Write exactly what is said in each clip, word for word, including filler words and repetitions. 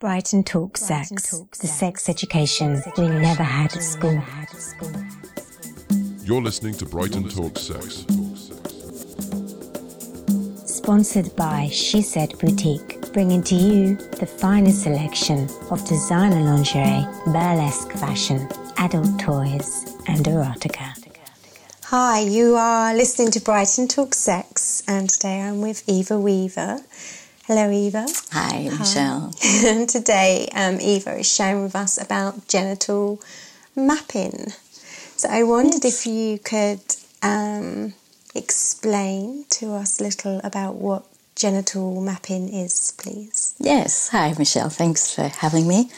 Brighton Talks Sex, the sex education we never had at school. You're listening to Brighton Talks Sex. Sponsored by She Said Boutique, bringing to you the finest selection of designer lingerie, burlesque fashion, adult toys, and erotica. Hi, you are listening to Brighton Talks Sex, and today I'm with Eva Weaver. Hello, Eva. Hi, Hi. Michelle. And today, um, Eva is sharing with us about genital mapping. So I wondered yes. if you could um, explain to us a little about what genital mapping is, please. Yes. Hi, Michelle. Thanks for having me.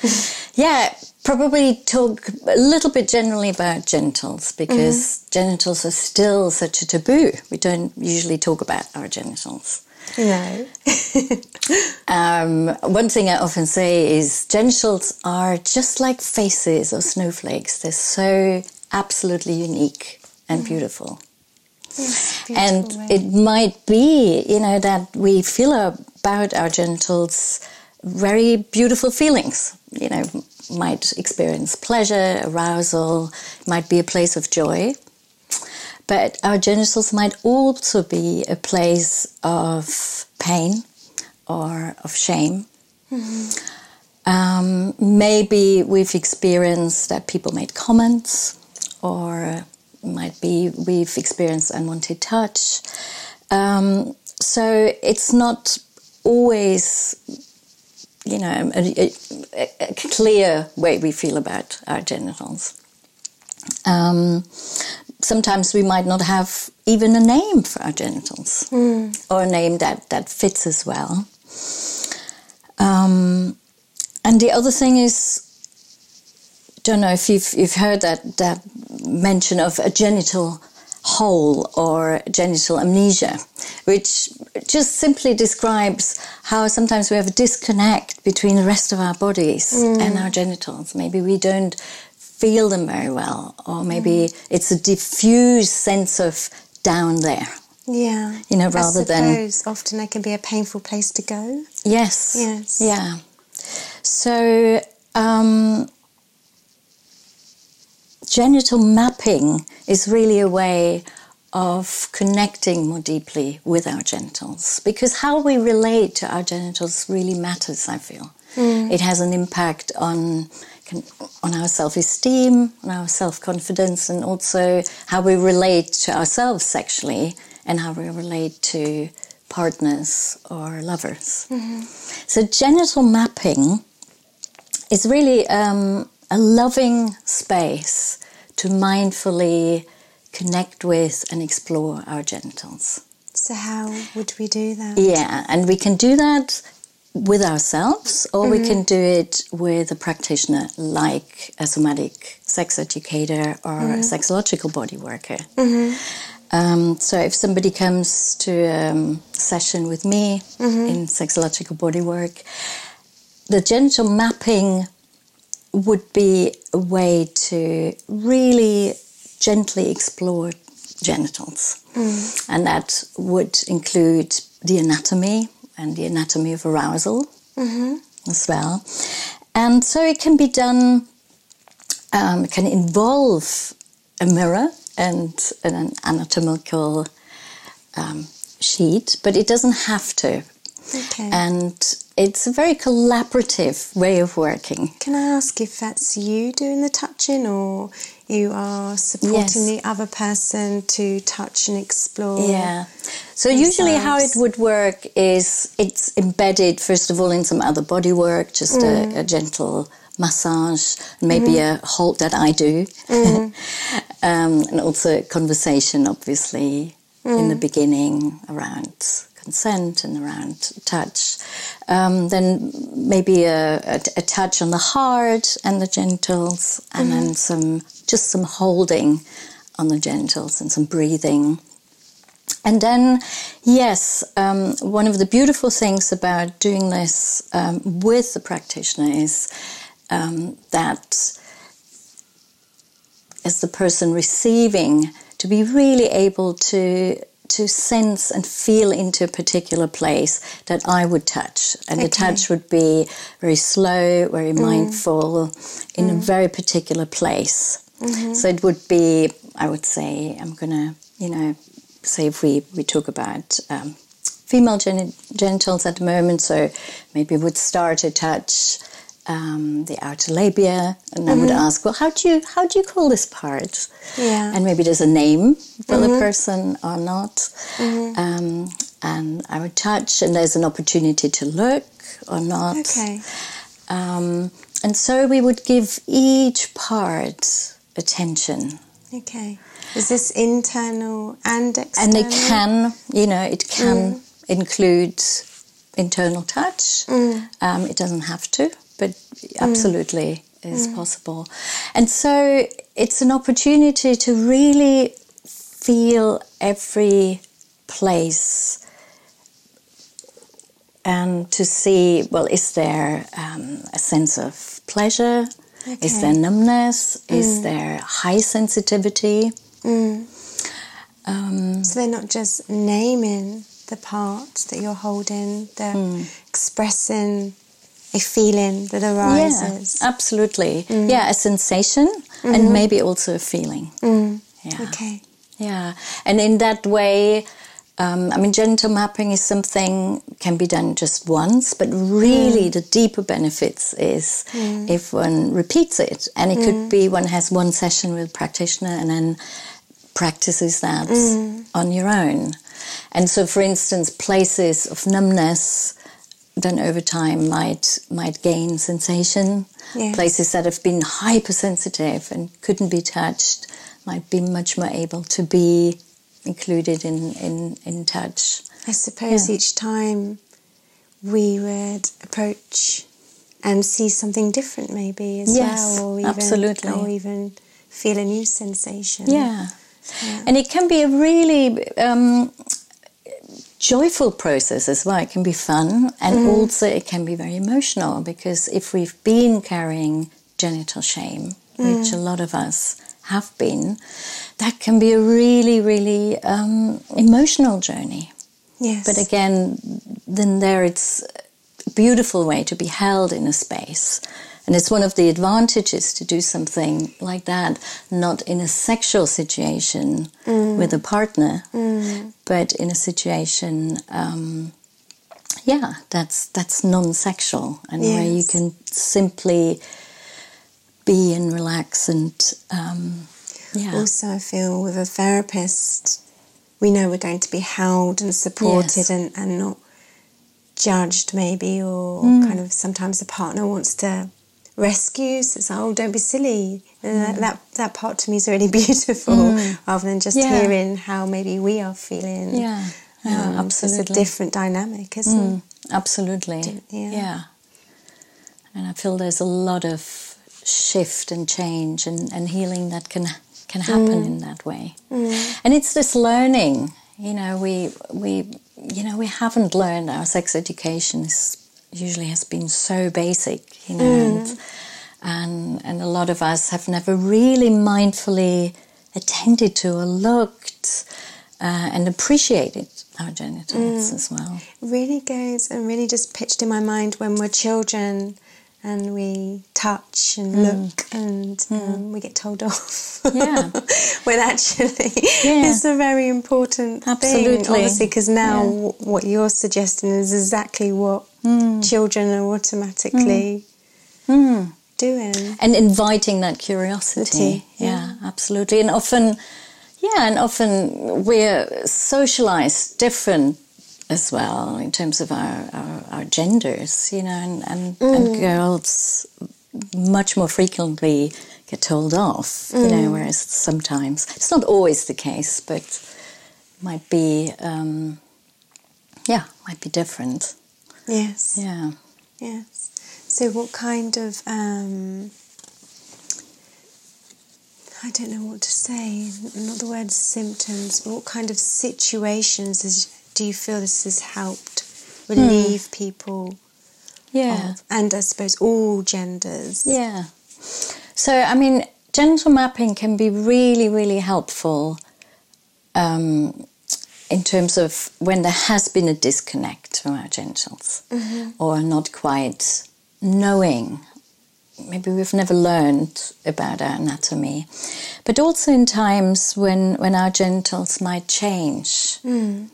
Yeah, probably talk a little bit generally about genitals because mm-hmm. genitals are still such a taboo. We don't usually talk about our genitals. No. um, one thing I often say is genitals are just like faces or snowflakes. They're so absolutely unique and mm. beautiful. Yes, beautiful and way. It might be, you know, that we feel about our genitals very beautiful feelings. You know, might experience pleasure, arousal, might be a place of joy. But our genitals might also be a place of pain or of shame. Mm-hmm. Um, maybe we've experienced that people made comments, or might be we've experienced unwanted touch. Um, so it's not always, you know, a, a, a clear way we feel about our genitals. Um, sometimes we might not have even a name for our genitals mm. or a name that, that fits as well. Um, and the other thing is, don't know if you've, you've heard that, that mention of a genital hole or genital amnesia, which just simply describes how sometimes we have a disconnect between the rest of our bodies mm. and our genitals. Maybe we don't feel them very well, or maybe mm. it's a diffuse sense of down there. Yeah, you know, rather than. I suppose often it can be a painful place to go. Yes. Yes. Yeah. So um, genital mapping is really a way of connecting more deeply with our genitals, because how we relate to our genitals really matters, I feel. Mm. It has an impact on on our self-esteem, on our self-confidence, and also how we relate to ourselves sexually and how we relate to partners or lovers. Mm-hmm. So genital mapping is really um, a loving space to mindfully connect with and explore our genitals. So how would we do that? Yeah, and we can do that with ourselves, or mm-hmm. we can do it with a practitioner like a somatic sex educator or mm-hmm. a sexological body worker. Mm-hmm. Um, so if somebody comes to a session with me mm-hmm. in sexological body work, the genital mapping would be a way to really gently explore genitals. Mm. And that would include the anatomy, and the anatomy of arousal mm-hmm. as well. And so it can be done, um, it can involve a mirror and, and an anatomical um, sheet, but it doesn't have to. Okay. And it's a very collaborative way of working. Can I ask if that's you doing the touching, or you are supporting yes. the other person to touch and explore? Yeah. So themselves. Usually how it would work is it's embedded, first of all, in some other body work, just mm. a, a gentle massage, maybe mm-hmm. a hold that I do. Mm-hmm. um, and also conversation, obviously, mm. in the beginning around consent and around touch. Um, then maybe a, a, a touch on the heart and the genitals, and mm-hmm. then some just some holding on the genitals and some breathing. And then, yes, um, one of the beautiful things about doing this um, with the practitioner is um, that as the person receiving, to be really able to to sense and feel into a particular place that I would touch. And okay. the touch would be very slow, very mm. mindful, in mm. a very particular place. Mm-hmm. So it would be, I would say, I'm going to, you know, say if we, we talk about um, female gen- genitals at the moment, so maybe would start a touch Um, the outer labia, and mm-hmm. I would ask, well, how do you how do you call this part? Yeah. And maybe there's a name for mm-hmm. the person or not. Mm-hmm. Um, and I would touch, and there's an opportunity to look or not. Okay. Um, and so we would give each part attention. Okay. Is this internal and external? And it can, you know, it can mm. include internal touch. Mm. Um, it doesn't have to. But absolutely mm. is mm. possible. And so it's an opportunity to really feel every place and to see, well, is there um, a sense of pleasure? Okay. Is there numbness? Mm. Is there high sensitivity? Mm. Um, so they're not just naming the part that you're holding, they're mm. expressing a feeling that arises. Yeah, absolutely. Mm. Yeah, a sensation mm-hmm. and maybe also a feeling. Mm. Yeah. Okay. Yeah. And in that way, um, I mean, genital mapping is something can be done just once, but really mm. the deeper benefits is mm. if one repeats it. And it mm. could be one has one session with a practitioner and then practices that mm. on your own. And so, for instance, places of numbness then over time might might gain sensation. Yes. Places that have been hypersensitive and couldn't be touched might be much more able to be included in, in, in touch. I suppose yeah. each time we would approach and see something different maybe as yes, well. Or even, absolutely. Or even feel a new sensation. Yeah. yeah. And it can be a really... Um, joyful process as well. It can be fun and mm. also it can be very emotional, because if we've been carrying genital shame, mm. which a lot of us have been, that can be a really, really um, emotional journey. Yes. But again, then there it's a beautiful way to be held in a space. And it's one of the advantages to do something like that, not in a sexual situation mm. with a partner, mm. but in a situation, um, yeah, that's that's non-sexual, and yes. where you can simply be and relax and, um, yeah. Also, I feel with a therapist, we know we're going to be held and supported yes. and, and not judged maybe, or mm. kind of sometimes the partner wants to... rescues. It's like, oh, don't be silly. Mm. That, that that part to me is really beautiful, mm. rather than just yeah. hearing how maybe we are feeling. Yeah, yeah um, absolutely. It's a different dynamic, isn't mm. it? Absolutely. D- yeah. yeah. And I feel there's a lot of shift and change and, and healing that can can happen mm. in that way. Mm. And it's this learning. You know, we we you know we haven't learned. Our sex education is. Usually has been so basic, you know, mm. and, and and a lot of us have never really mindfully attended to or looked uh, and appreciated our genitals mm. as well. Really goes and really just pitched in my mind when we're children and we touch and mm. look and mm. um, we get told off. Yeah. When actually yeah. it's a very important Absolutely. thing, obviously, because now yeah. w- what you're suggesting is exactly what Mm. children are automatically mm. Mm. doing. And inviting that curiosity. Yeah, yeah, absolutely. And often, yeah, and often we're socialised different as well in terms of our, our, our genders, you know, and, and, mm. and girls much more frequently get told off, mm. you know, whereas sometimes, it's not always the case, but might be, um, yeah, might be different. Yes. Yeah. Yes. So what kind of, um, I don't know what to say, not the word symptoms, but what kind of situations is, do you feel this has helped relieve hmm. people yeah. of? And I suppose all genders. Yeah. So, I mean, genital mapping can be really, really helpful um, in terms of when there has been a disconnect from our genitals, mm-hmm. or not quite knowing. Maybe we've never learned about our anatomy. But also in times when, when our genitals might change. Mm.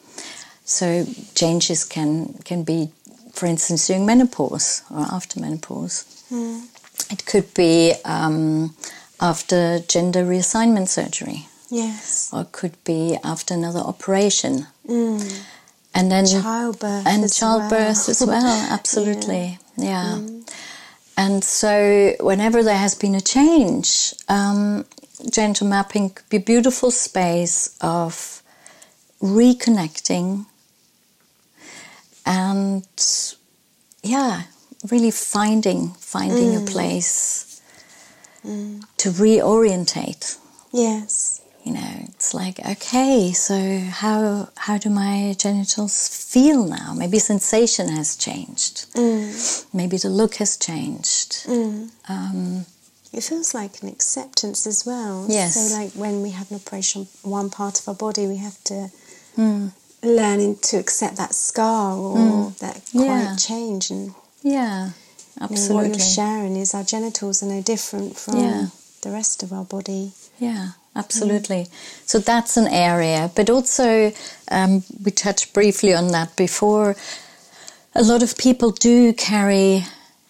So changes can, can be, for instance, during menopause or after menopause. Mm. It could be um, after gender reassignment surgery. Yes. Or it could be after another operation. Mm. And then childbirth. And as childbirth well. as well, absolutely. Yeah. yeah. Mm. And so whenever there has been a change, um, genital mapping could be a beautiful space of reconnecting and, yeah, really finding finding mm. a place mm. to reorientate. Yes. You know, it's like, okay, so how how do my genitals feel now? Maybe sensation has changed. Mm. Maybe the look has changed. Mm. Um, it feels like an acceptance as well. Yes. So like when we have an operation, one part of our body, we have to mm. learn to accept that scar or mm. that quiet yeah. change. And yeah, absolutely. You know, what you're sharing is our genitals are no different from yeah. the rest of our body. Yeah. Absolutely. Mm. So that's an area. But also, um, we touched briefly on that before, a lot of people do carry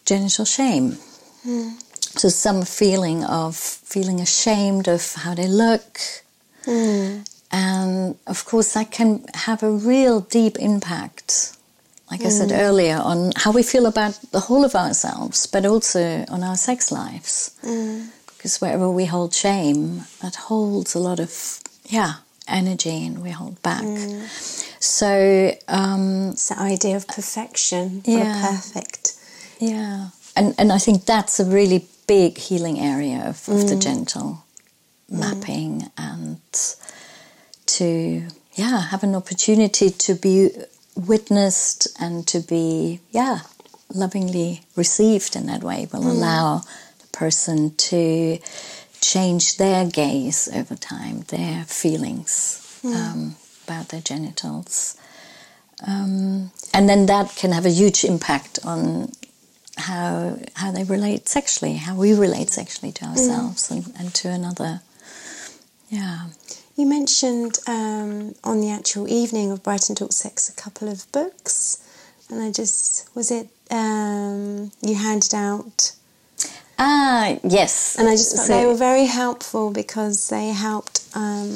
genital shame. Mm. So some feeling of feeling ashamed of how they look. Mm. And, of course, that can have a real deep impact, like mm. I said earlier, on how we feel about the whole of ourselves, but also on our sex lives. Mm. Because wherever we hold shame, that holds a lot of, yeah, energy and we hold back. Mm. So... Um, it's that idea of perfection, yeah, or perfect. Yeah. And and I think that's a really big healing area of, mm. of the genital mapping, mm. and to, yeah, have an opportunity to be witnessed and to be, yeah, lovingly received in that way will mm. allow... person to change their gaze over time, their feelings mm. um, about their genitals. Um, and then that can have a huge impact on how how they relate sexually, how we relate sexually to ourselves mm. and, and to another. Yeah. You mentioned um, on the actual evening of Brighton Talks Sex a couple of books, and I just, was it, um, you handed out... Ah, yes. And I just felt so, they were very helpful because they helped um,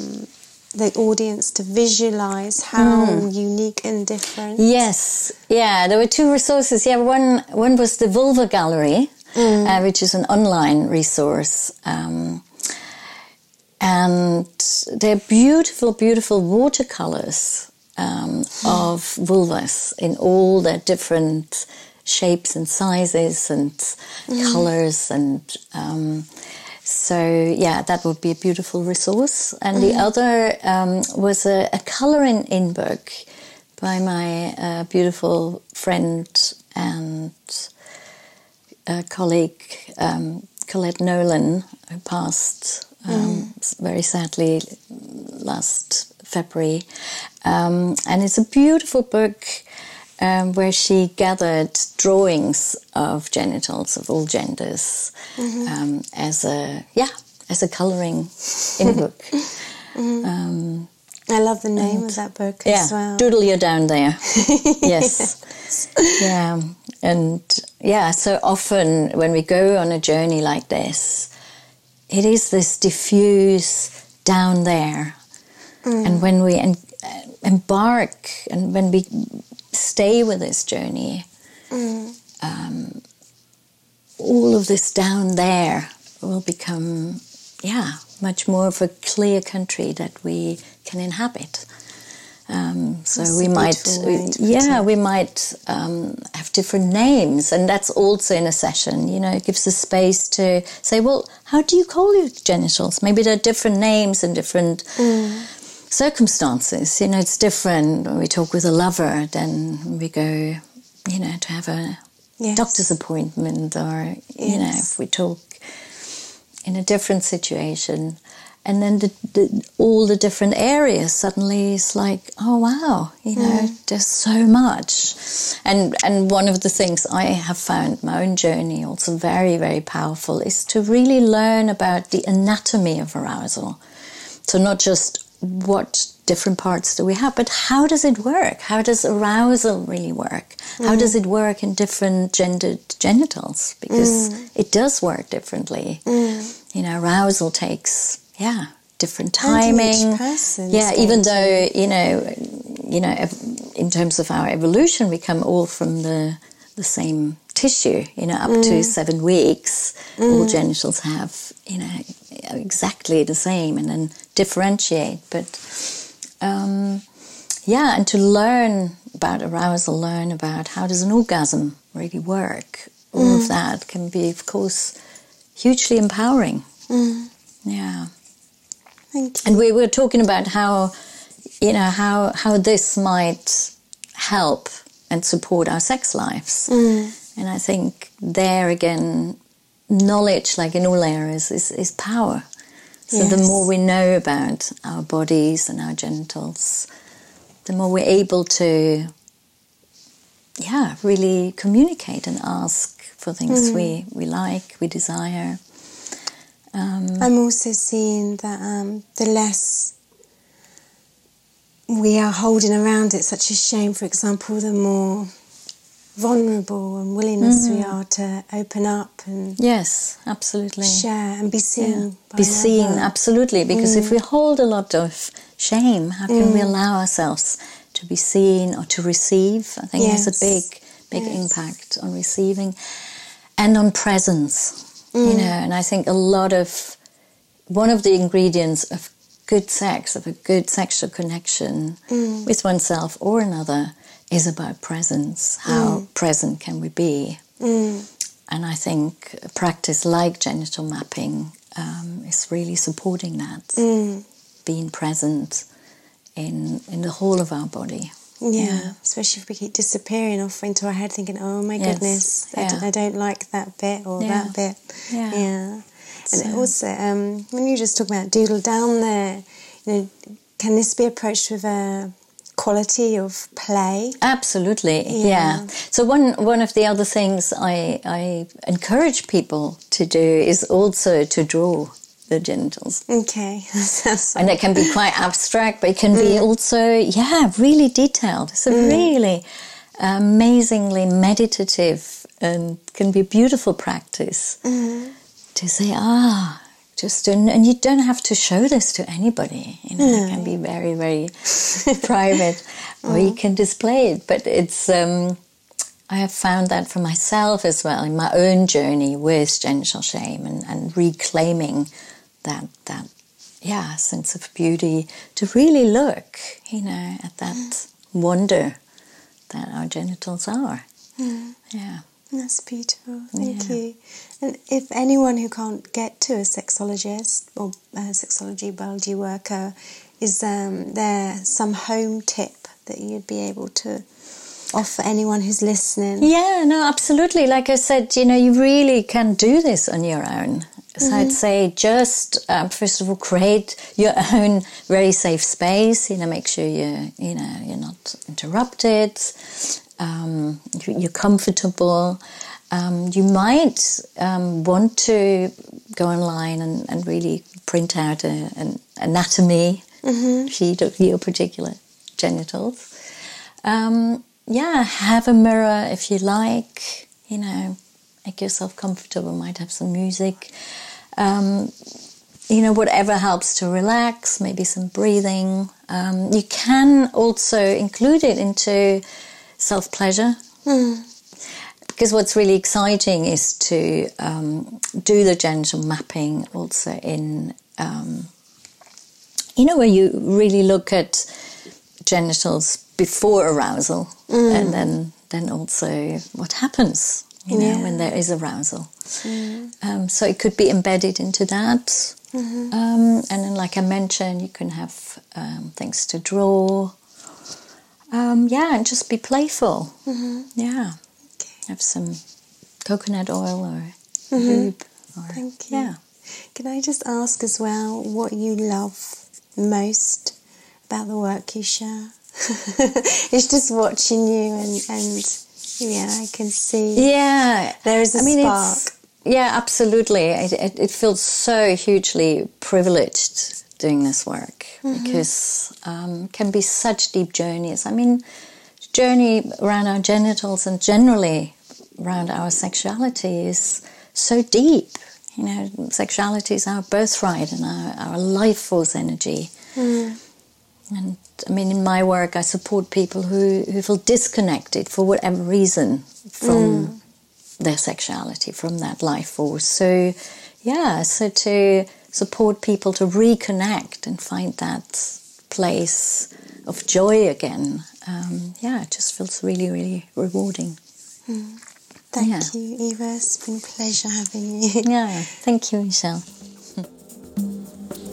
the audience to visualise how mm. unique and different. Yes, yeah, there were two resources. Yeah, one one was the Vulva Gallery, mm. uh, which is an online resource. Um, and they're beautiful, beautiful watercolours um, mm. of vulvas in all their different... shapes and sizes and mm. colours, and um, so yeah, that would be a beautiful resource. And mm. the other um, was a, a colouring in book by my uh, beautiful friend and uh, colleague um, Colette Nolan, who passed um, mm. very sadly last February, um, and it's a beautiful book. Um, where she gathered drawings of genitals of all genders, mm-hmm. um, as a yeah as a colouring in book. Mm-hmm. um, I love the name of that book yeah, as well. Doodle You Down There. Yes. Yeah, and yeah. So often when we go on a journey like this, it is this diffuse down there, mm. and when we en- embark and when we stay with this journey, mm. um, all of this down there will become, yeah, much more of a clear country that we can inhabit. Um, so that's we might, we, yeah, we might um, have different names, and that's also in a session, you know, it gives us space to say, well, how do you call your genitals? Maybe there are different names and different... Mm. circumstances, you know, it's different when we talk with a lover than we go, you know, to have a yes. doctor's appointment, or, you yes. know, if we talk in a different situation. And then the, the, all the different areas suddenly is like, oh, wow, you know, mm. there's so much. And and one of the things I have found my own journey also very, very powerful is to really learn about the anatomy of arousal. So not just what different parts do we have, but how does it work? How does arousal really work? Mm. How does it work in different gendered genitals? Because mm. it does work differently. Mm. You know, arousal takes... yeah, different timing. Yeah, even though, you know, you know, in terms of our evolution, we come all from the the same tissue. You know, up mm. to seven weeks, mm. all genitals have, you know, exactly the same, and then differentiate. But um, yeah, and to learn about arousal, learn about how does an orgasm really work. All mm. of that can be, of course, hugely empowering. Mm. Yeah. Thank you. And we were talking about how, you know, how how this might help and support our sex lives. Mm. And I think there again, knowledge, like in all areas, is, is power. So yes. the more we know about our bodies and our genitals, the more we're able to, yeah, really communicate and ask for things mm. we, we like, we desire. Um, I'm also seeing that um, the less we are holding around it, such as shame, for example, the more vulnerable and willingness mm-hmm. we are to open up and yes, absolutely share and be seen. Yeah. By be seen, other. Absolutely, because mm. if we hold a lot of shame, how can mm. we allow ourselves to be seen or to receive? I think yes. there's a big, big yes. impact on receiving and on presence. Mm. You know, and I think a lot of, one of the ingredients of good sex, of a good sexual connection mm. with oneself or another is about presence. How mm. present can we be? Mm. And I think a practice like genital mapping um, is really supporting that, mm. being present in in the whole of our body. Yeah. yeah, especially if we keep disappearing off into our head thinking, oh my yes. goodness, I, yeah. d- I don't like that bit or yeah. that bit. Yeah. yeah. So. And it also, um, when you just talk about Doodle Down There, you know, can this be approached with a quality of play? Absolutely, yeah. yeah. So one one of the other things I, I encourage people to do is also to draw the genitals. Okay. And it can be quite abstract, but it can be mm. also, yeah, really detailed. It's a mm. really amazingly meditative and can be a beautiful practice mm. to say, ah, just, to, and you don't have to show this to anybody. You know, mm. it can be very, very private, or mm. you can display it. But it's, um, I have found that for myself as well in my own journey with genital shame and, and reclaiming that that yeah sense of beauty, to really look, you know, at that mm. wonder that our genitals are. Mm. Yeah, that's beautiful. Thank yeah. you. And if anyone who can't get to a sexologist or a sexology biology worker, is um, there some home tip that you'd be able to offer anyone who's listening? Yeah, no, absolutely. Like I said, you know, you really can do this on your own. So mm-hmm. I'd say just, um, first of all, create your own very safe space. You know, make sure you're, you know, you're not interrupted. Um, you're comfortable. Um, you might um, want to go online and, and really print out a, an anatomy mm-hmm. sheet of your particular genitals. Um, yeah, have a mirror if you like, you know, make yourself comfortable, might have some music, um, you know, whatever helps to relax, maybe some breathing. Um, you can also include it into self-pleasure mm. because what's really exciting is to um, do the genital mapping also in, um, you know, where you really look at genitals before arousal mm. and then then also what happens, you know, yeah. when there is arousal. Mm. Um, so it could be embedded into that. Mm-hmm. Um, and then, like I mentioned, you can have um, things to draw. Um, yeah, and just be playful. Mm-hmm. Yeah. Okay. Have some coconut oil or mm-hmm. lube. Or, thank you. Yeah. Can I just ask as well what you love most about the work you share? It's just watching you and, and yeah, I can see. Yeah, there is a I mean, spark. Yeah, absolutely. It, it, it feels so hugely privileged doing this work mm-hmm. because um, it can be such deep journeys. I mean, journey around our genitals and generally around our sexuality is so deep. You know, sexuality is our birthright and our, our life force energy. Mm. And, I mean, in my work, I support people who, who feel disconnected for whatever reason from mm. their sexuality, from that life force. So, yeah, so to support people to reconnect and find that place of joy again, um, yeah, it just feels really, really rewarding. Mm. Thank yeah. you, Eva. It's been a pleasure having you. Yeah, thank you, Michelle.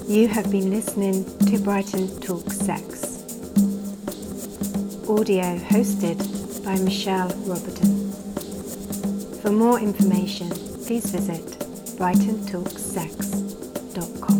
You have been listening to Brighton Talks Sex. Audio hosted by Michelle Roberton. For more information, please visit brighton talks sex dot com.